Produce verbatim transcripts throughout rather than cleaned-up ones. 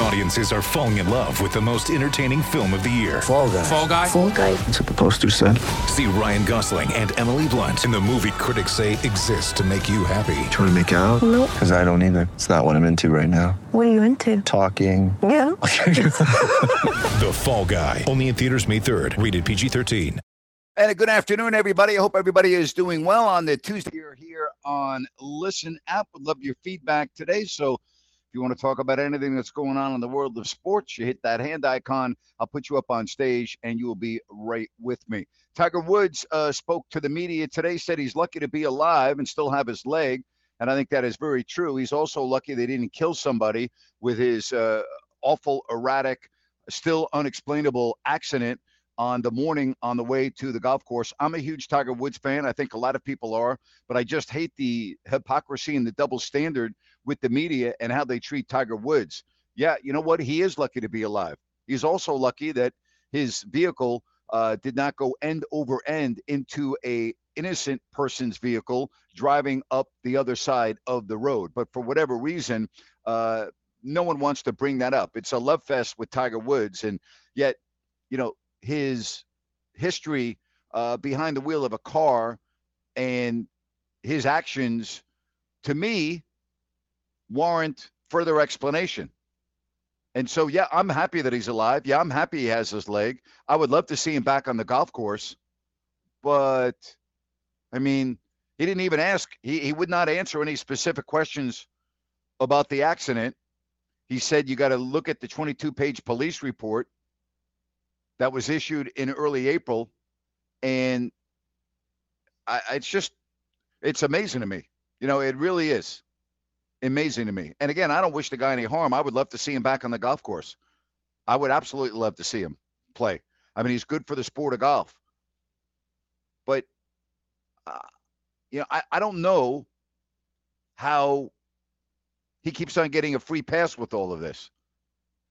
Audiences are falling in love with the most entertaining film of the year. Fall Guy. Fall Guy. Fall Guy. That's what the poster said. See Ryan Gosling and Emily Blunt in the movie critics say exists to make you happy. Trying to make it out? Nope. Because I don't either. It's not what I'm into right now. What are you into? Talking. Yeah. The Fall Guy. Only in theaters May third. Rated P G thirteen. And a good afternoon, everybody. I hope everybody is doing well on the Tuesday. You're here on Listen App. Would love your feedback today. So, you want to talk about anything that's going on in the world of sports, you hit that hand icon. I'll put you up on stage, and you will be right with me. Tiger Woods uh, spoke to the media today, said he's lucky to be alive and still have his leg, and I think that is very true. He's also lucky they didn't kill somebody with his uh, awful, erratic, still unexplainable accident on the morning on the way to the golf course. I'm a huge Tiger Woods fan. I think a lot of people are, but I just hate the hypocrisy and the double standard with the media and how they treat Tiger Woods. Yeah, you know what? He is lucky to be alive. He's also lucky that his vehicle uh, did not go end over end into a innocent person's vehicle driving up the other side of the road. But for whatever reason, uh, no one wants to bring that up. It's a love fest with Tiger Woods, and yet, you know, his history uh, behind the wheel of a car and his actions, to me, warrant further explanation. And so, yeah, I'm happy that he's alive. Yeah, I'm happy he has his leg. I would love to see him back on the golf course. But, I mean, he didn't even ask. He, he would not answer any specific questions about the accident. He said you got to look at the twenty-two page police report that was issued in early April, and I, it's just, it's amazing to me. You know, it really is amazing to me. And again, I don't wish the guy any harm. I would love to see him back on the golf course. I would absolutely love to see him play. I mean, he's good for the sport of golf. But, uh, you know, I, I don't know how he keeps on getting a free pass with all of this.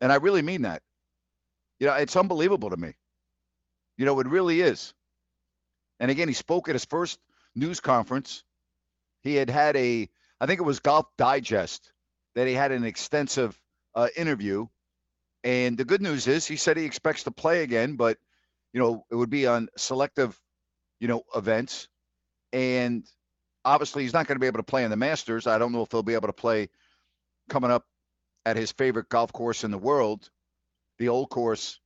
And I really mean that. You know, it's unbelievable to me. You know, it really is. And again, he spoke at his first news conference. He had had a, I think it was Golf Digest, that he had an extensive uh, interview. And the good news is he said he expects to play again, but, you know, it would be on selective, you know, events. And obviously he's not going to be able to play in the Masters. I don't know if he'll be able to play coming up at his favorite golf course in the world, the old course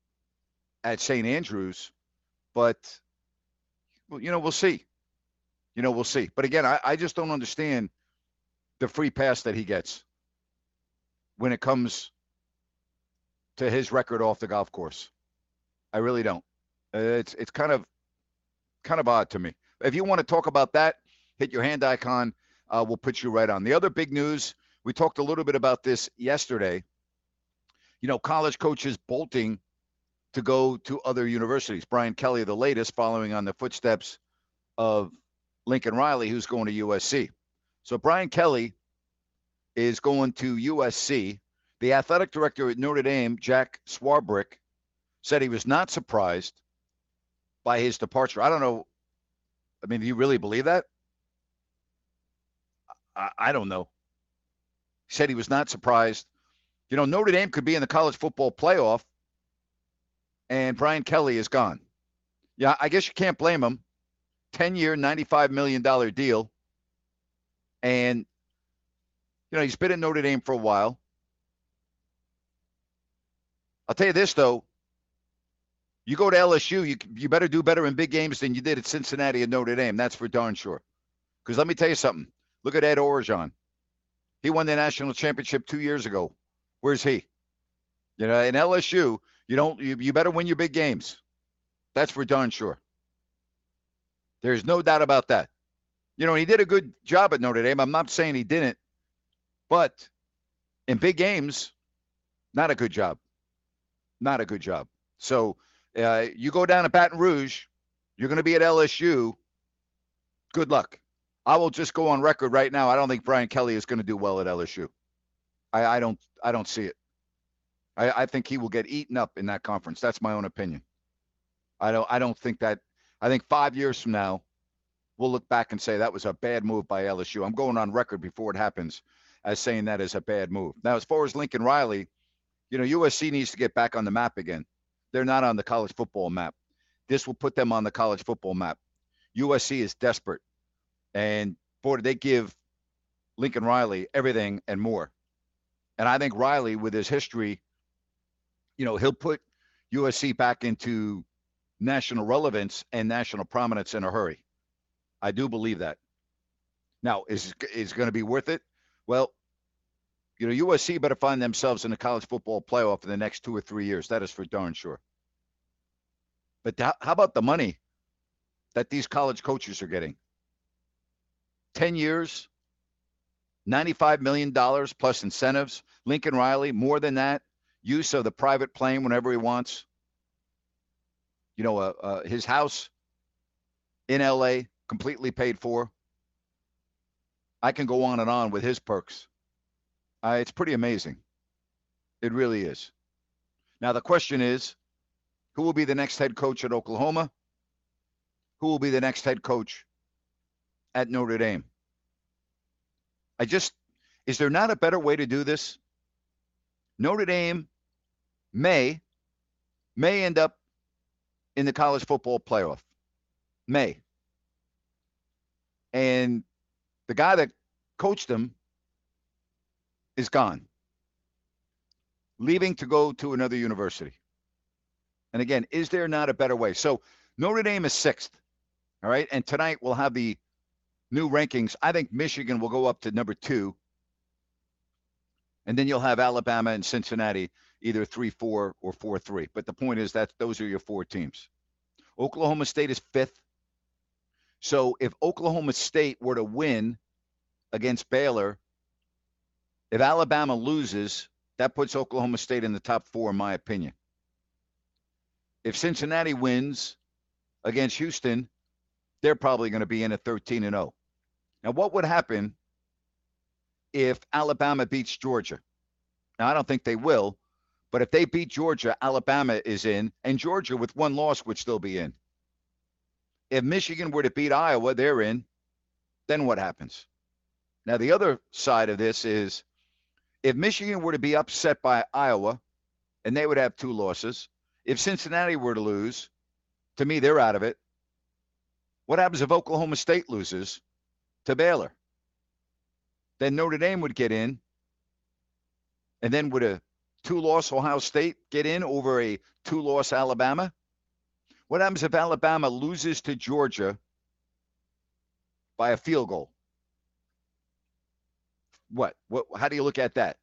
at Saint Andrews, but, well, you know, we'll see. You know, we'll see. But again, I, I just don't understand the free pass that he gets when it comes to his record off the golf course. I really don't. It's it's kind of kind of odd to me. If you want to talk about that, hit your hand icon. Uh, we'll put you right on. The other big news, we talked a little bit about this yesterday. You know, college coaches bolting to go to other universities. Brian Kelly, the latest, following on the footsteps of Lincoln Riley, who's going to U S C. So Brian Kelly is going to U S C. The athletic director at Notre Dame, Jack Swarbrick, said he was not surprised by his departure. I don't know. I mean, do you really believe that? I, I don't know. He said he was not surprised. You know, Notre Dame could be in the college football playoff, and Brian Kelly is gone. Yeah, I guess you can't blame him. ten-year, ninety-five million dollars deal. And, you know, he's been at Notre Dame for a while. I'll tell you this, though. You go to L S U, you, you better do better in big games than you did at Cincinnati and Notre Dame. That's for darn sure. Because let me tell you something. Look at Ed Orgeron. He won the national championship two years ago. Where's he? You know, in L S U, you don't. You, you better win your big games. That's for darn sure. There's no doubt about that. You know, he did a good job at Notre Dame. I'm not saying he didn't, but in big games, not a good job. Not a good job. So uh, you go down to Baton Rouge, you're going to be at L S U. Good luck. I will just go on record right now. I don't think Brian Kelly is going to do well at L S U. I, I don't. I don't see it. I, I think he will get eaten up in that conference. That's my own opinion. I don't. I don't think that. I think five years from now, we'll look back and say that was a bad move by L S U. I'm going on record before it happens as saying that is a bad move. Now, as far as Lincoln Riley, you know, U S C needs to get back on the map again. They're not on the college football map. This will put them on the college football map. U S C is desperate. And, boy, did they give Lincoln Riley everything and more. And I think Riley, with his history, you know, he'll put U S C back into national relevance and national prominence in a hurry. I do believe that. Now, is is going to be worth it? Well, you know, U S C better find themselves in the college football playoff in the next two or three years. That is for darn sure. But th- how about the money that these college coaches are getting? ten years, ninety-five million dollars plus incentives. Lincoln Riley, more than that. Use of the private plane whenever he wants. You know, uh, uh, his house in L A, completely paid for. I can go on and on with his perks. Uh, it's pretty amazing. It really is. Now, the question is, who will be the next head coach at Oklahoma? Who will be the next head coach at Notre Dame? I just, is there not a better way to do this? Notre Dame may, may end up in the college football playoff. May. And the guy that coached him is gone, leaving to go to another university. And again, is there not a better way? So Notre Dame is sixth, all right? And tonight we'll have the new rankings. I think Michigan will go up to number two. And then you'll have Alabama and Cincinnati, either three four or four three. But the point is that those are your four teams. Oklahoma State is fifth. So if Oklahoma State were to win against Baylor, if Alabama loses, that puts Oklahoma State in the top four, in my opinion. If Cincinnati wins against Houston, they're probably going to be in at thirteen and oh. Now, what would happen if Alabama beats Georgia? Now, I don't think they will, but if they beat Georgia, Alabama is in, and Georgia with one loss would still be in. If Michigan were to beat Iowa, they're in. Then what happens? Now, the other side of this is if Michigan were to be upset by Iowa, and they would have two losses, if Cincinnati were to lose, to me, they're out of it. What happens if Oklahoma State loses to Baylor? Then Notre Dame would get in. And then would a two-loss Ohio State get in over a two-loss Alabama? What happens if Alabama loses to Georgia by a field goal? What? What? How do you look at that?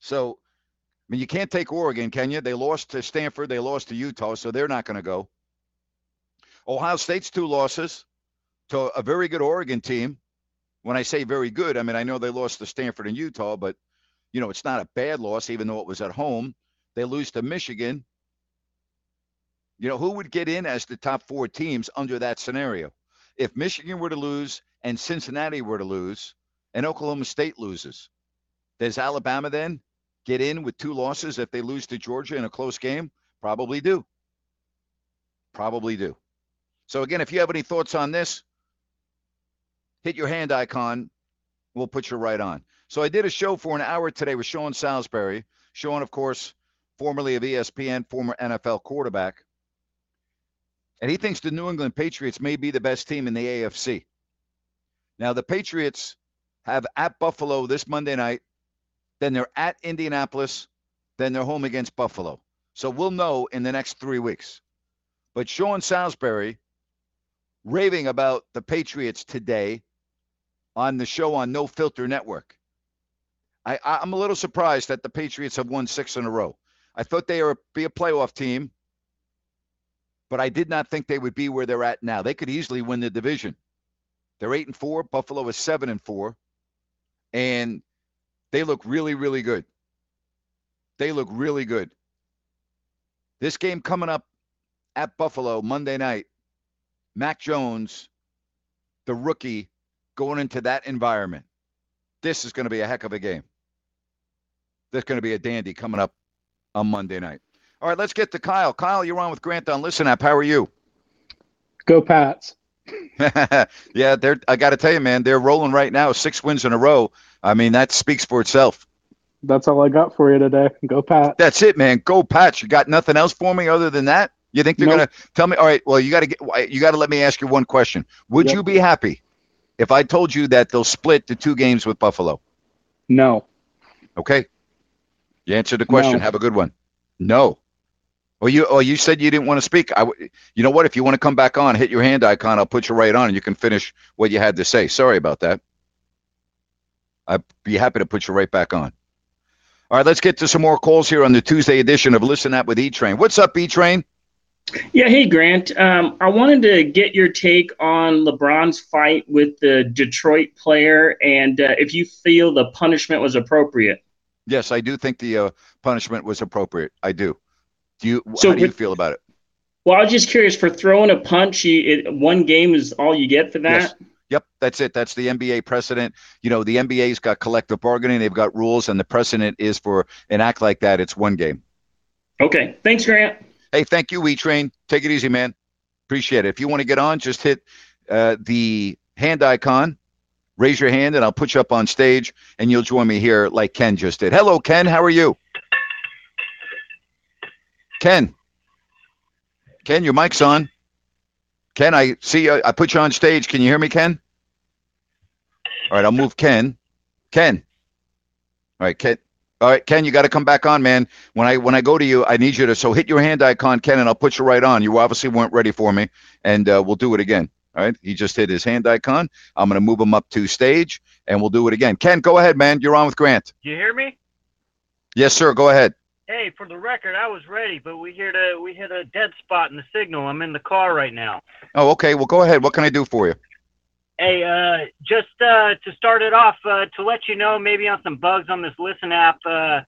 So, I mean, you can't take Oregon, can you? They lost to Stanford. They lost to Utah, so they're not going to go. Ohio State's two losses to a very good Oregon team. When I say very good, I mean, I know they lost to Stanford and Utah, but, you know, it's not a bad loss, even though it was at home. They lose to Michigan. You know, who would get in as the top four teams under that scenario? If Michigan were to lose and Cincinnati were to lose and Oklahoma State loses, does Alabama then get in with two losses if they lose to Georgia in a close game? Probably do. Probably do. So, again, if you have any thoughts on this, hit your hand icon. We'll put you right on. So I did a show for an hour today with Sean Salisbury. Sean, of course, formerly of E S P N, former N F L quarterback. And he thinks the New England Patriots may be the best team in the A F C. Now, the Patriots have at Buffalo this Monday night. Then they're at Indianapolis. Then they're home against Buffalo. So we'll know in the next three weeks. But Sean Salisbury raving about the Patriots today on the show on No Filter Network. I, I'm a little surprised that the Patriots have won six in a row. I thought they would be a playoff team. but I did not think they would be where they're at now. They could easily win the division. They're eight and four. Buffalo is seven and four, and they look really, really good. They look really good. This game coming up at Buffalo Monday night, Mac Jones, the rookie, going into that environment. This is going to be a heck of a game. There's going to be a dandy coming up on Monday night. All right, let's get to Kyle. Kyle, you're on with Grant on Listen App. How are you? Go Pats. Yeah, they're. I got to tell you, man, they're rolling right now, six wins in a row. I mean, that speaks for itself. That's all I got for you today. Go Pats. That's it, man. Go Pats. You got nothing else for me other than that? You think they're nope. going to tell me? All right, well, you got to get. You got to let me ask you one question. Would yep. you be happy if I told you that they'll split the two games with Buffalo? No. Okay. You answered the question. No. Have a good one. No. Well, you oh, you said you didn't want to speak. I, you know what? If you want to come back on, hit your hand icon. I'll put you right on, and you can finish what you had to say. Sorry about that. I'd be happy to put you right back on. All right, let's get to some more calls here on the Tuesday edition of Listen App with E-Train. What's up, E-Train? Yeah, hey, Grant. Um, I wanted to get your take on LeBron's fight with the Detroit player and uh, if you feel the punishment was appropriate. Yes, I do think the uh, punishment was appropriate. I do. Do you? So how do you with, feel about it? Well, I was just curious. For throwing a punch, you, it, one game is all you get for that? Yes. Yep, that's it. That's the N B A precedent. You know, the N B A's got collective bargaining. They've got rules, and the precedent is for an act like that, it's one game. Okay. Thanks, Grant. Hey, thank you, E-Train. Take it easy, man. Appreciate it. If you want to get on, just hit uh, the hand icon. Raise your hand, and I'll put you up on stage, and you'll join me here like Ken just did. Hello, Ken. How are you? Ken. Ken, your mic's on. Ken, I see you. I put you on stage. Can you hear me, Ken? All right, I'll move Ken. Ken. All right, Ken. All right, Ken, you got to come back on, man. When I when I go to you, I need you to – so hit your hand icon, Ken, and I'll put you right on. You obviously weren't ready for me, and uh, we'll do it again. All right, he just hit his hand icon. I'm going to move him up to stage, and we'll do it again. Ken, go ahead, man. You're on with Grant. You hear me? Yes, sir. Go ahead. Hey, for the record, I was ready, but we hit a, we hit a dead spot in the signal. I'm in the car right now. Oh, okay. Well, go ahead. What can I do for you? Hey, uh, just uh, to start it off, uh, to let you know maybe on some bugs on this Listen app. Uh,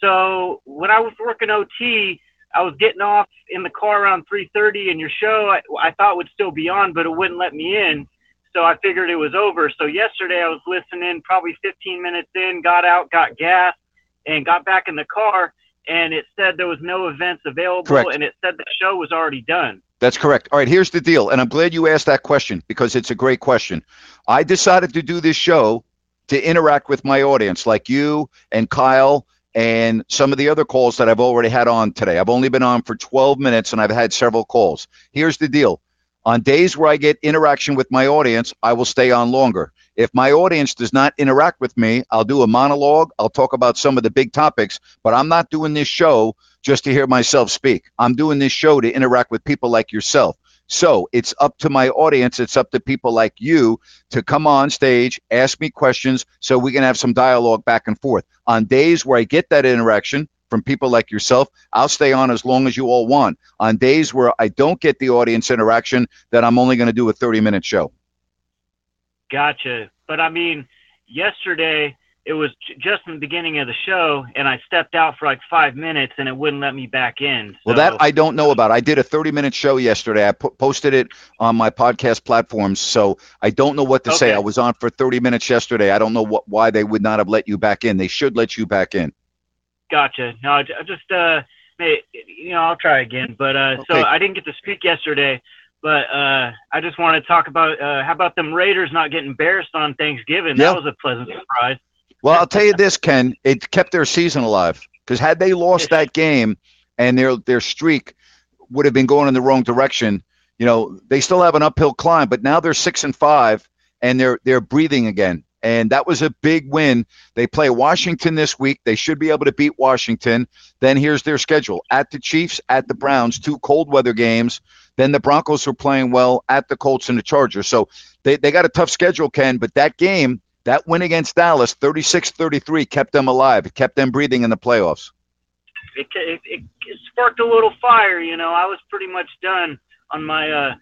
so when I was working O T, I was getting off in the car around three thirty, and your show I, I thought would still be on, but it wouldn't let me in, so I figured it was over. So yesterday I was listening, probably fifteen minutes in, got out, got gas, and got back in the car, and it said there was no events available, correct. And it said the show was already done. That's correct. All right, here's the deal, and I'm glad you asked that question because it's a great question. I decided to do this show to interact with my audience, like you and Kyle and some of the other calls that I've already had on today. I've only been on for twelve minutes, and I've had several calls. Here's the deal. On days where I get interaction with my audience, I will stay on longer. If my audience does not interact with me, I'll do a monologue. I'll talk about some of the big topics, but I'm not doing this show just to hear myself speak. I'm doing this show to interact with people like yourself. So it's up to my audience, it's up to people like you to come on stage, ask me questions so we can have some dialogue back and forth. On days where I get that interaction from people like yourself, I'll stay on as long as you all want. On days where I don't get the audience interaction, then I'm only going to do a thirty-minute show. Gotcha. But, I mean, yesterday it was just in the beginning of the show, and I stepped out for like five minutes, and it wouldn't let me back in. So. Well, that I don't know about. I did a thirty-minute show yesterday. I po- posted it on my podcast platforms, so I don't know what to okay. say. I was on for thirty minutes yesterday. I don't know what, why they would not have let you back in. They should let you back in. Gotcha. No, I just uh, you know, I'll try again. But uh, okay. so I didn't get to speak yesterday. But uh, I just want to talk about uh, how about them Raiders not getting embarrassed on Thanksgiving? Yeah. That was a pleasant surprise. Well, I'll tell you this, Ken. It kept their season alive because had they lost that game and their their streak would have been going in the wrong direction, you know, they still have an uphill climb. But now they're six and five and they're they're breathing again. And that was a big win. They play Washington this week. They should be able to beat Washington. Then here's their schedule: at the Chiefs, at the Browns, two cold weather games. Then the Broncos are playing well at the Colts and the Chargers. So they, they got a tough schedule, Ken. But that game. That win against Dallas, thirty-six thirty-three, kept them alive. It kept them breathing in the playoffs. It, it, it sparked a little fire, you know. I was pretty much done on my uh,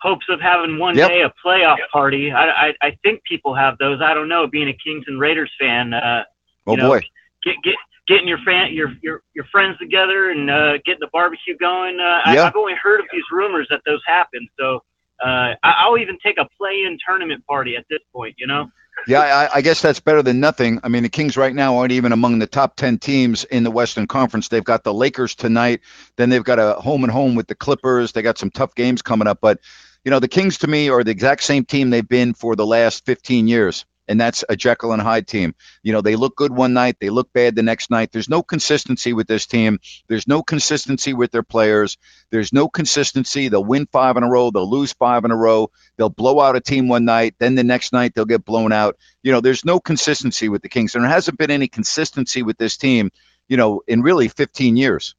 hopes of having one yep. day a playoff yep. party. I, I I think people have those. I don't know. Being a Kings and Raiders fan, uh, oh you know, boy, get get getting your fan your your, your friends together and uh, getting the barbecue going. Uh, yep. I, I've only heard of these rumors that those happen. So uh, I, I'll even take a play-in tournament party at this point. You know. Yeah, I, I guess that's better than nothing. I mean, the Kings right now aren't even among the top ten teams in the Western Conference. They've got the Lakers tonight. Then they've got a home and home with the Clippers. They got some tough games coming up. But, you know, the Kings to me are the exact same team they've been for the last fifteen years. And that's a Jekyll and Hyde team. You know, they look good one night. They look bad the next night. There's no consistency with this team. There's no consistency with their players. There's no consistency. They'll win five in a row. They'll lose five in a row. They'll blow out a team one night. Then the next night they'll get blown out. You know, there's no consistency with the Kings. And there hasn't been any consistency with this team, you know, in really fifteen years.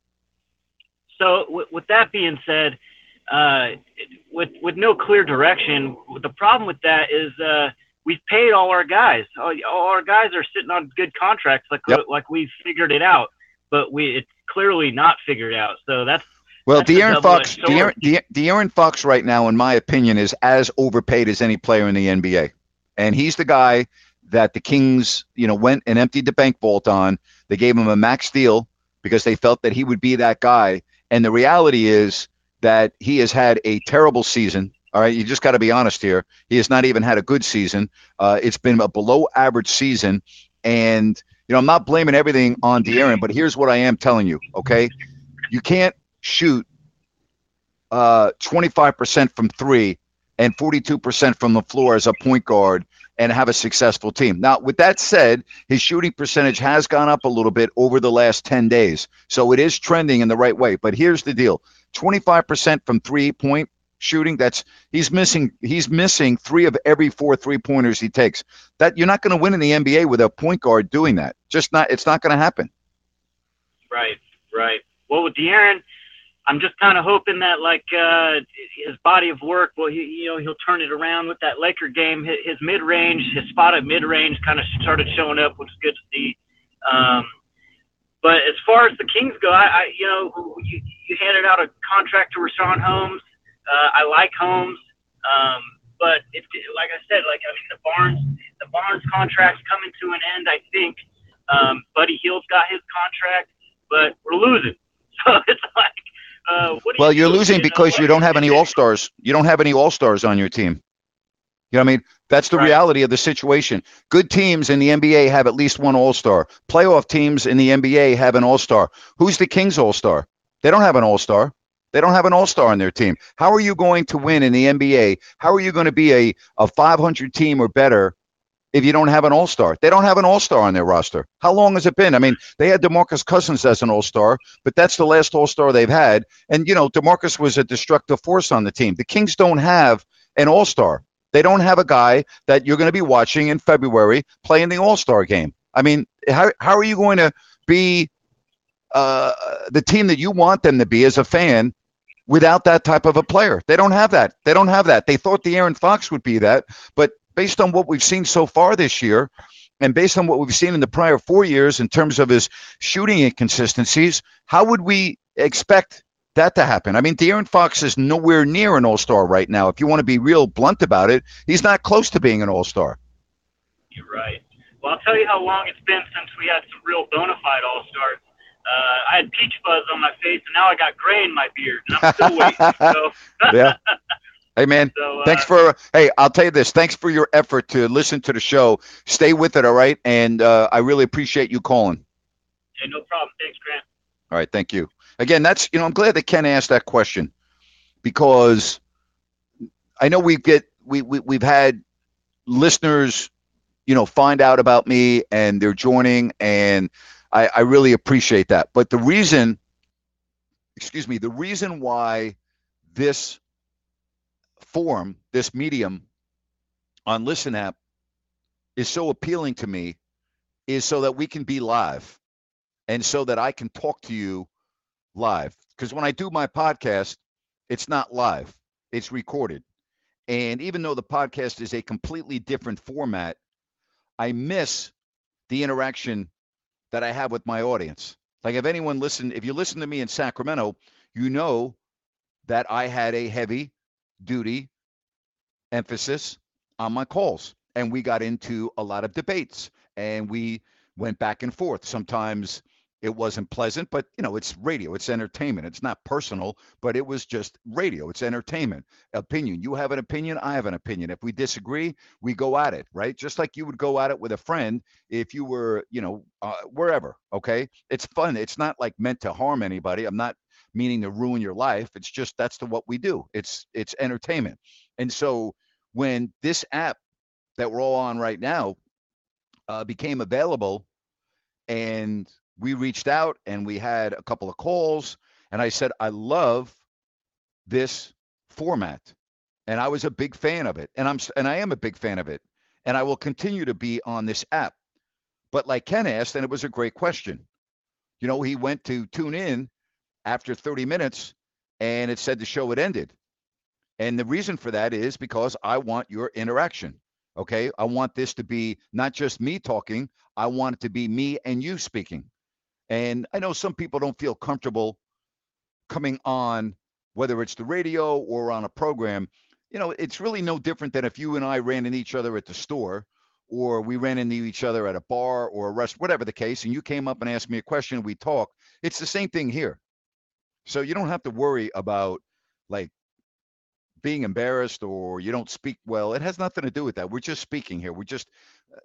So w- with that being said, uh, with, with no clear direction, the problem with that is uh, – we've paid all our guys. All our guys are sitting on good contracts, like yep. like we've figured it out, but we it's clearly not figured out. So that's well, that's De'Aaron Fox. De'Aaron, De'Aaron Fox right now, in my opinion, is as overpaid as any player in the N B A, and he's the guy that the Kings, you know, went and emptied the bank vault on. They gave him a max deal because they felt that he would be that guy, and the reality is that he has had a terrible season. All right, you just got to be honest here. He has not even had a good season. Uh, it's been a below-average season, and you know I'm not blaming everything on De'Aaron, but here's what I am telling you. Okay, you can't shoot uh, twenty-five percent from three and forty-two percent from the floor as a point guard and have a successful team. Now, with that said, his shooting percentage has gone up a little bit over the last ten days, so it is trending in the right way. But here's the deal: twenty-five percent from three-point shooting, that's he's missing he's missing three of every four three-pointers he takes. That you're not going to win in the N B A with a point guard doing that. Just not it's not going to happen. Right, right. Well, with De'Aaron, I'm just kind of hoping that like uh, his body of work, well, he, you know, he'll turn it around with that Laker game. His, his mid-range, his spot at mid-range kind of started showing up, which is good to see. Um, but as far as the Kings go, I, I you know, you, you handed out a contract to Rashawn Holmes. Uh, I like Holmes, um, but if, like I said, like I mean, the Barnes, the Barnes contract's coming to an end, I think. Um, Buddy Hield's got his contract, but we're losing, so it's like, uh, what do well, you you're losing because you don't have any All Stars. You don't have any All Stars on your team. You know what I mean? That's the right. reality of the situation. Good teams in the N B A have at least one All Star. Playoff teams in the N B A have an All Star. Who's the Kings All Star? They don't have an All Star. They don't have an all-star on their team. How are you going to win in the N B A? How are you going to be a, a five hundred team or better if you don't have an all-star? They don't have an all-star on their roster. How long has it been? I mean, they had DeMarcus Cousins as an all-star, but that's the last all-star they've had. And, you know, DeMarcus was a destructive force on the team. The Kings don't have an all-star. They don't have a guy that you're going to be watching in February playing the all-star game. I mean, how how are you going to be uh, the team that you want them to be as a fan without that type of a player? They don't have that. They don't have that. They thought De'Aaron Fox would be that, but based on what we've seen so far this year and based on what we've seen in the prior four years in terms of his shooting inconsistencies, how would we expect that to happen? I mean, De'Aaron Fox is nowhere near an all-star right now. If you want to be real blunt about it, he's not close to being an all-star. You're right. Well, I'll tell you how long it's been since we had some real bona fide all-stars. Uh, I had peach fuzz on my face, and now I got gray in my beard, and I'm still waiting. So. yeah. Hey, man, so, uh, thanks for – hey, I'll tell you this. Thanks for your effort to listen to the show. Stay with it, all right? And uh, I really appreciate you calling. Hey, no problem. Thanks, Grant. All right, thank you. Again, that's – you know, I'm glad that Ken asked that question because I know we get we, – we, we've had listeners, you know, find out about me, and they're joining, and – I, I really appreciate that. But the reason, excuse me, the reason why this form, this medium on Listen App is so appealing to me is so that we can be live and so that I can talk to you live. Because when I do my podcast, it's not live, it's recorded. And even though the podcast is a completely different format, I miss the interaction that I have with my audience. Like if anyone listen, if you listen to me in Sacramento, you know that I had a heavy duty emphasis on my calls. And we got into a lot of debates and we went back and forth. Sometimes it wasn't pleasant, but you know, it's radio, it's entertainment. It's not personal, but it was just radio. It's entertainment, opinion. You have an opinion, I have an opinion. If we disagree, we go at it, right? Just like you would go at it with a friend if you were, you know, uh, wherever, okay? It's fun. It's not like meant to harm anybody. I'm not meaning to ruin your life. It's just, that's the, what we do. It's, it's entertainment. And so when this app that we're all on right now uh, became available, and we reached out and we had a couple of calls, and I said, I love this format. And I was a big fan of it. And I'm, and I am a big fan of it. And I will continue to be on this app. But like Ken asked, and it was a great question, you know, he went to tune in after thirty minutes and it said the show had ended. And the reason for that is because I want your interaction. Okay. I want this to be not just me talking. I want it to be me and you speaking. And I know some people don't feel comfortable coming on, whether it's the radio or on a program. You know, it's really no different than if you and I ran into each other at the store, or we ran into each other at a bar or a restaurant, whatever the case, and you came up and asked me a question, we talk. It's the same thing here. So you don't have to worry about like being embarrassed or you don't speak well. It has nothing to do with that. We're just speaking here. We're just,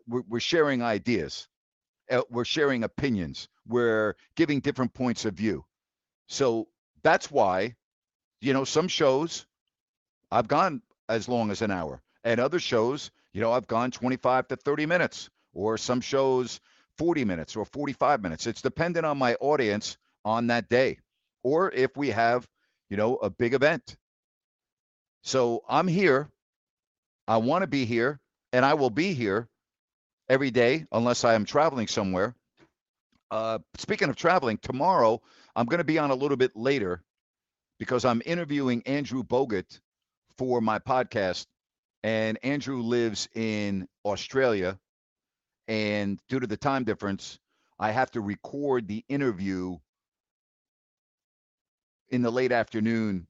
we're, we're sharing ideas. We're sharing opinions. We're giving different points of view. So that's why, you know, some shows I've gone as long as an hour, and other shows, you know, I've gone twenty-five to thirty minutes, or some shows forty minutes or forty-five minutes. It's dependent on my audience on that day, or if we have, you know, a big event. So I'm here. I want to be here, and I will be here every day, unless I am traveling somewhere. Uh, speaking of traveling, tomorrow, I'm going to be on a little bit later because I'm interviewing Andrew Bogut for my podcast. And Andrew lives in Australia. And due to the time difference, I have to record the interview in the late afternoon,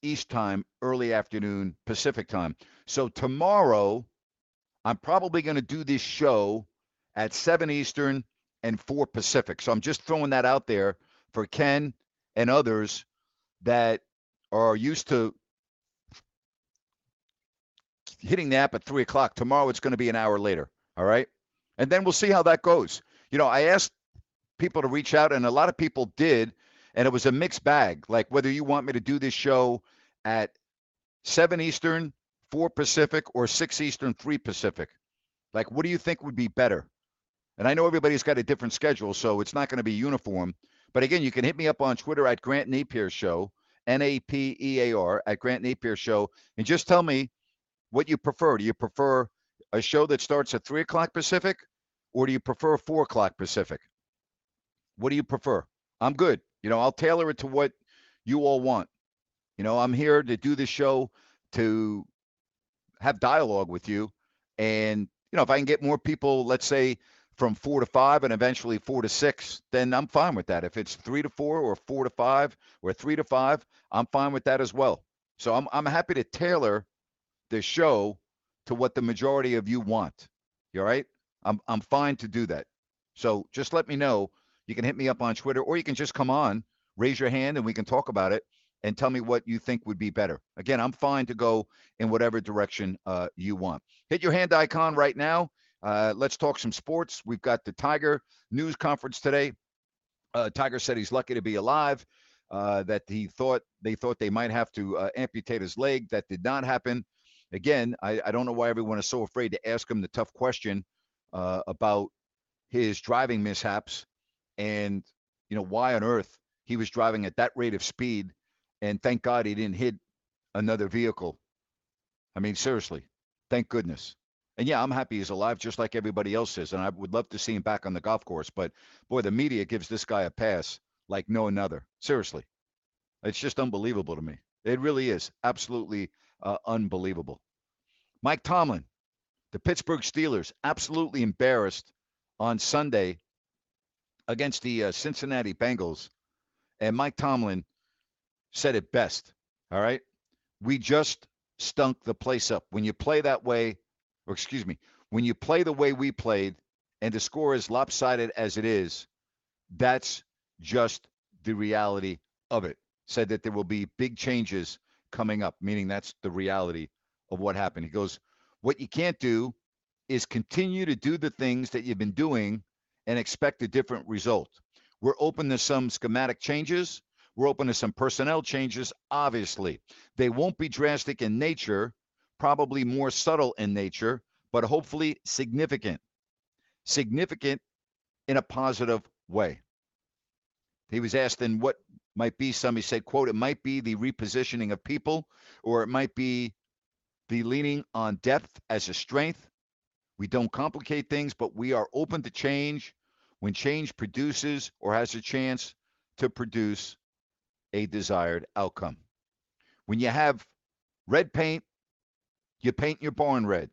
East time, early afternoon, Pacific time. So tomorrow, I'm probably going to do this show at seven Eastern and four Pacific. So I'm just throwing that out there for Ken and others that are used to hitting the app at three o'clock. Tomorrow, it's going to be an hour later, all right? And then we'll see how that goes. You know, I asked people to reach out, and a lot of people did, and it was a mixed bag, like whether you want me to do this show at seven Eastern, four Pacific, or six Eastern, three Pacific. Like, what do you think would be better? And I know everybody's got a different schedule, so it's not going to be uniform. But again, you can hit me up on Twitter at Grant Napier Show, N A P E A R, at Grant Napier Show, and just tell me what you prefer. Do you prefer a show that starts at three o'clock Pacific, or do you prefer four o'clock Pacific? What do you prefer? I'm good. You know, I'll tailor it to what you all want. You know, I'm here to do this show, to have dialogue with you. And, you know, if I can get more people, let's say from four to five and eventually four to six, then I'm fine with that. If it's three to four or four to five or three to five, I'm fine with that as well. So I'm, I'm happy to tailor the show to what the majority of you want. You all right? I'm, I'm fine to do that. So just let me know. You can hit me up on Twitter, or you can just come on, raise your hand, and we can talk about it and tell me what you think would be better. Again, I'm fine to go in whatever direction uh, you want. Hit your hand icon right now. Uh, let's talk some sports. We've got the Tiger news conference today. Uh, Tiger said he's lucky to be alive, uh, that he thought they thought they might have to uh, amputate his leg. That did not happen. Again, I, I don't know why everyone is so afraid to ask him the tough question uh, about his driving mishaps and, you know, why on earth he was driving at that rate of speed. And thank God he didn't hit another vehicle. I mean, seriously, thank goodness. And yeah, I'm happy he's alive, just like everybody else is. And I would love to see him back on the golf course. But boy, the media gives this guy a pass like no another. Seriously, it's just unbelievable to me. It really is absolutely uh, unbelievable. Mike Tomlin, the Pittsburgh Steelers, absolutely embarrassed on Sunday against the uh, Cincinnati Bengals. And Mike Tomlin said it best, all right? We just stunk the place up. When you play that way, or excuse me, when you play the way we played and the score is lopsided as it is, that's just the reality of it. Said that there will be big changes coming up, meaning that's the reality of what happened. He goes, what you can't do is continue to do the things that you've been doing and expect a different result. We're open to some schematic changes. We're open to some personnel changes, obviously. They won't be drastic in nature, probably more subtle in nature, but hopefully significant. Significant in a positive way. He was asked then what might be some, he said, quote, it might be the repositioning of people, or it might be the leaning on depth as a strength. We don't complicate things, but we are open to change when change produces or has a chance to produce a desired outcome. When you have red paint, you paint your barn red.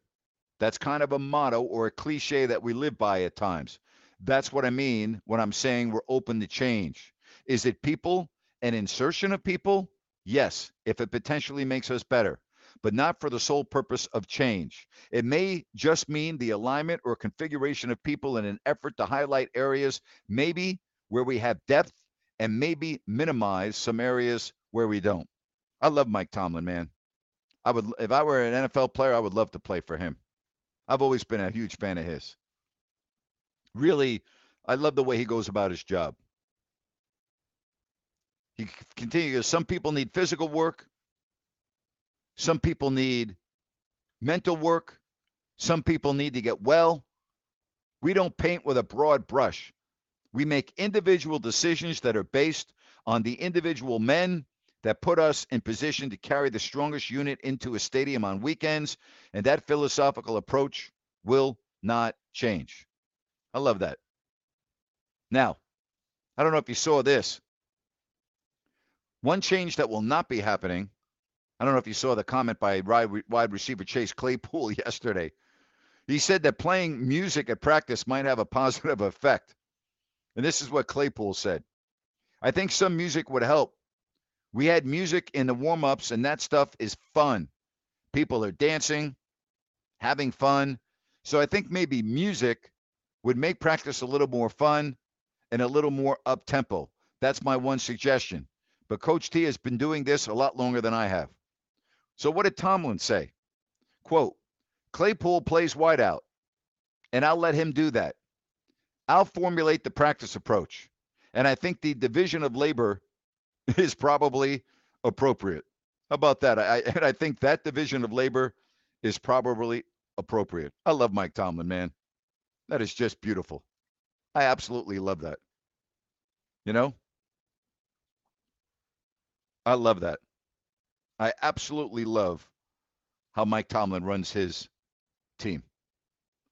That's kind of a motto or a cliche that we live by at times. That's what I mean when I'm saying we're open to change. Is it people, an insertion of people? Yes, if it potentially makes us better, but not for the sole purpose of change. It may just mean the alignment or configuration of people in an effort to highlight areas maybe where we have depth and maybe minimize some areas where we don't. I love Mike Tomlin, man. I would, if I were an N F L player, I would love to play for him. I've always been a huge fan of his. Really, I love the way he goes about his job. He continues, some people need physical work. Some people need mental work. Some people need to get well. We don't paint with a broad brush. We make individual decisions that are based on the individual men that put us in position to carry the strongest unit into a stadium on weekends, and that philosophical approach will not change. I love that. Now, I don't know if you saw this. One change that will not be happening, I don't know if you saw the comment by wide receiver Chase Claypool yesterday. He said that playing music at practice might have a positive effect. And this is what Claypool said. I think some music would help. We had music in the warm-ups, and that stuff is fun. People are dancing, having fun. So I think maybe music would make practice a little more fun and a little more up-tempo. That's my one suggestion. But Coach T has been doing this a lot longer than I have. So what did Tomlin say? Quote, Claypool plays wideout, and I'll let him do that. I'll formulate the practice approach, and I think the division of labor is probably appropriate. How about that? I, and I think that division of labor is probably appropriate. I love Mike Tomlin, man. That is just beautiful. I absolutely love that. You know? I love that. I absolutely love how Mike Tomlin runs his team.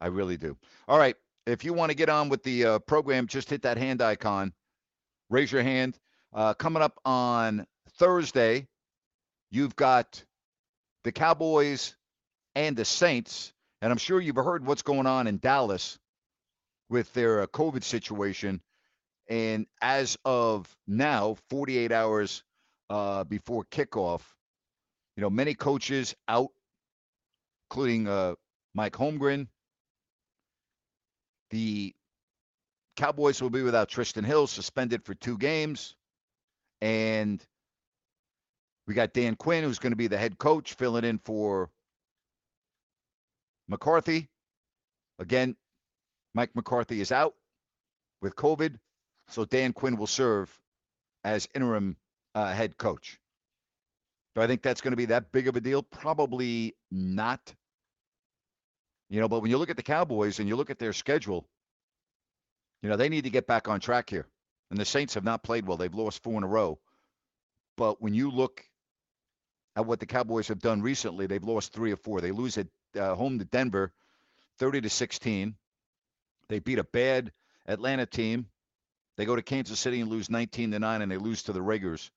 I really do. All right. If you want to get on with the uh, program, just hit that hand icon. Raise your hand. Uh, coming up on Thursday, you've got the Cowboys and the Saints. And I'm sure you've heard what's going on in Dallas with their COVID situation, and as of now, forty-eight hours uh, before kickoff, you know, many coaches out, including uh, Mike Holmgren. The Cowboys will be without Tristan Hill, suspended for two games, and we got Dan Quinn, who's going to be the head coach, filling in for McCarthy. Again, Mike McCarthy is out with COVID, so Dan Quinn will serve as interim uh, head coach. Do I think that's going to be that big of a deal? Probably not. You know, but when you look at the Cowboys and you look at their schedule, you know, they need to get back on track here. And the Saints have not played well. They've lost four in a row. But when you look at what the Cowboys have done recently, they've lost three or four. They lose at Uh, home to Denver, thirty to sixteen. They beat a bad Atlanta team. They go to Kansas City and lose nineteen to nine, and they lose to the Raiders,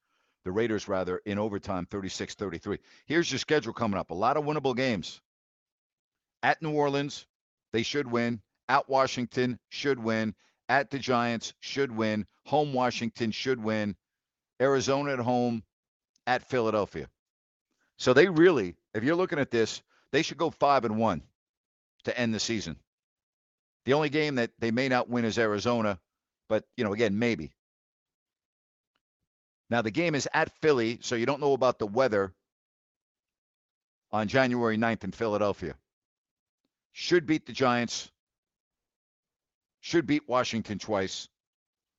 the Raiders rather, in overtime, thirty-six thirty-three. Here's your schedule coming up. A lot of winnable games. At New Orleans, they should win. At Washington, should win. At the Giants, should win. Home Washington, should win. Arizona at home, at Philadelphia. So they really, if you're looking at this, they should go five and one to end the season. The only game that they may not win is Arizona, but, you know, again, maybe. Now, the game is at Philly, so you don't know about the weather on January ninth in Philadelphia. Should beat the Giants. Should beat Washington twice.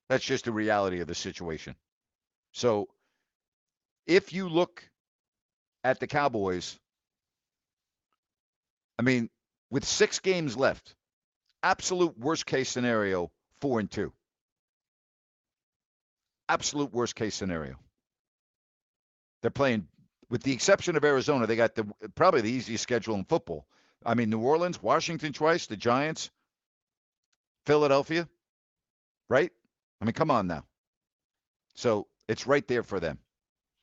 That's just the reality of the situation. So if you look at the Cowboys, I mean, with six games left, absolute worst case scenario, four and two. Absolute worst case scenario. They're playing, with the exception of Arizona, they got the probably the easiest schedule in football. I mean, New Orleans, Washington twice, the Giants, Philadelphia, right? I mean, come on now. So it's right there for them.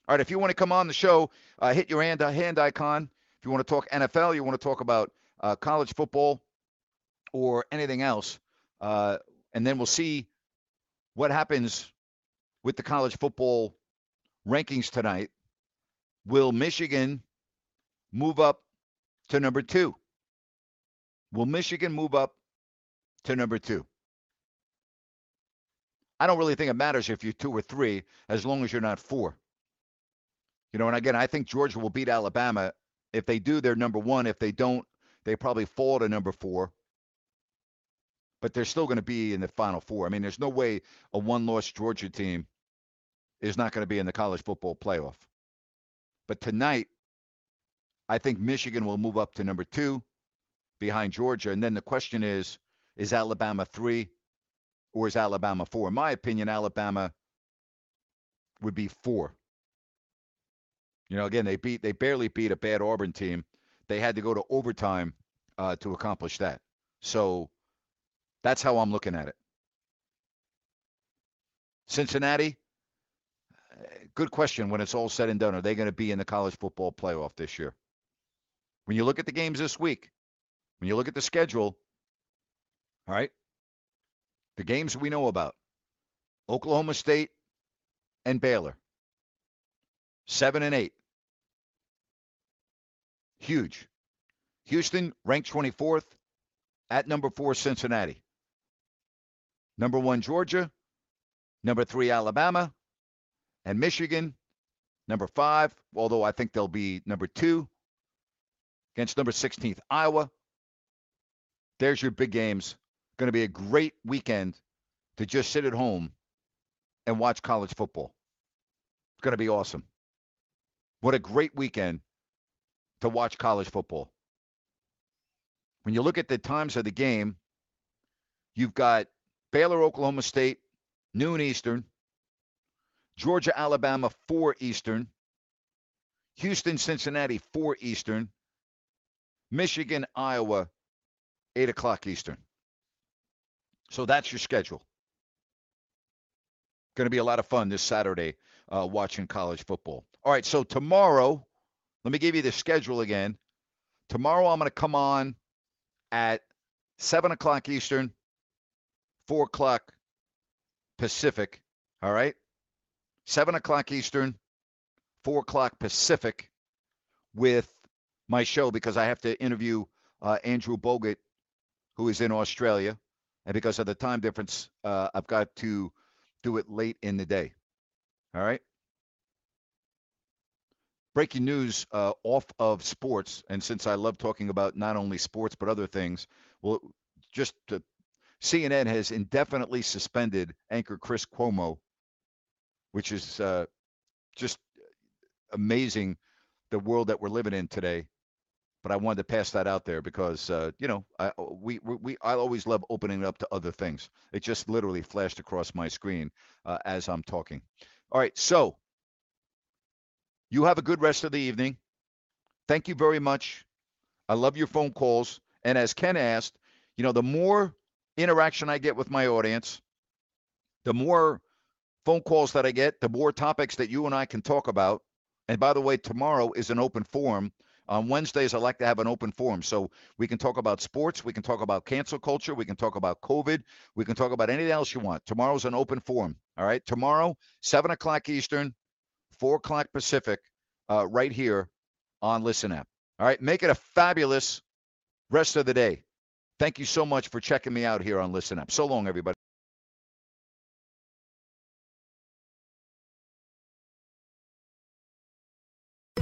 All right, if you want to come on the show, uh, hit your hand, hand icon. If you want to talk N F L, you want to talk about uh, college football or anything else, uh, and then we'll see what happens with the college football rankings tonight. Will Michigan move up to number two? Will Michigan move up to number two? I don't really think it matters if you're two or three, as long as you're not four. You know, and again, I think Georgia will beat Alabama. If they do, they're number one. If they don't, they probably fall to number four. But they're still going to be in the Final Four. I mean, there's no way a one-loss Georgia team is not going to be in the college football playoff. But tonight, I think Michigan will move up to number two behind Georgia. And then the question is, is Alabama three? Or is Alabama four? In my opinion, Alabama would be four. You know, again, they beat they barely beat a bad Auburn team. They had to go to overtime uh, to accomplish that. So that's how I'm looking at it. Cincinnati, good question. When it's all said and done, are they going to be in the college football playoff this year? When you look at the games this week, when you look at the schedule, all right, the games we know about, Oklahoma State and Baylor, seven and eight. Huge. Houston ranked twenty-fourth at number four, Cincinnati. Number one, Georgia. Number three, Alabama. And Michigan, number five, although I think they'll be number two against number sixteenth, Iowa. There's your big games. Going to be a great weekend to just sit at home and watch college football. It's going to be awesome. What a great weekend to watch college football. When you look at the times of the game, you've got Baylor, Oklahoma State, noon Eastern, Georgia, Alabama, four Eastern, Houston, Cincinnati, four Eastern, Michigan, Iowa, eight o'clock Eastern. So that's your schedule. Going to be a lot of fun this Saturday uh, watching college football. All right, so tomorrow, let me give you the schedule again. Tomorrow I'm going to come on at seven o'clock Eastern, four o'clock Pacific, all right? seven o'clock Eastern, four o'clock Pacific with my show, because I have to interview uh, Andrew Bogut, who is in Australia. And because of the time difference, uh, I've got to do it late in the day. All right. Breaking news uh, off of sports. And since I love talking about not only sports, but other things, well, just to, C N N has indefinitely suspended anchor Chris Cuomo, which is uh, just amazing, the world that we're living in today. But I wanted to pass that out there because, uh, you know, I, we, we, we, I always love opening it up to other things. It just literally flashed across my screen uh, as I'm talking. All right, so you have a good rest of the evening. Thank you very much. I love your phone calls. And as Ken asked, you know, the more interaction I get with my audience, the more phone calls that I get, the more topics that you and I can talk about. And by the way, tomorrow is an open forum. On Wednesdays, I like to have an open forum. So we can talk about sports. We can talk about cancel culture. We can talk about COVID. We can talk about anything else you want. Tomorrow's an open forum. All right. Tomorrow, seven o'clock Eastern, four o'clock Pacific, uh, right here on Listen App. All right, make it a fabulous rest of the day. Thank you so much for checking me out here on Listen Up. So long, everybody.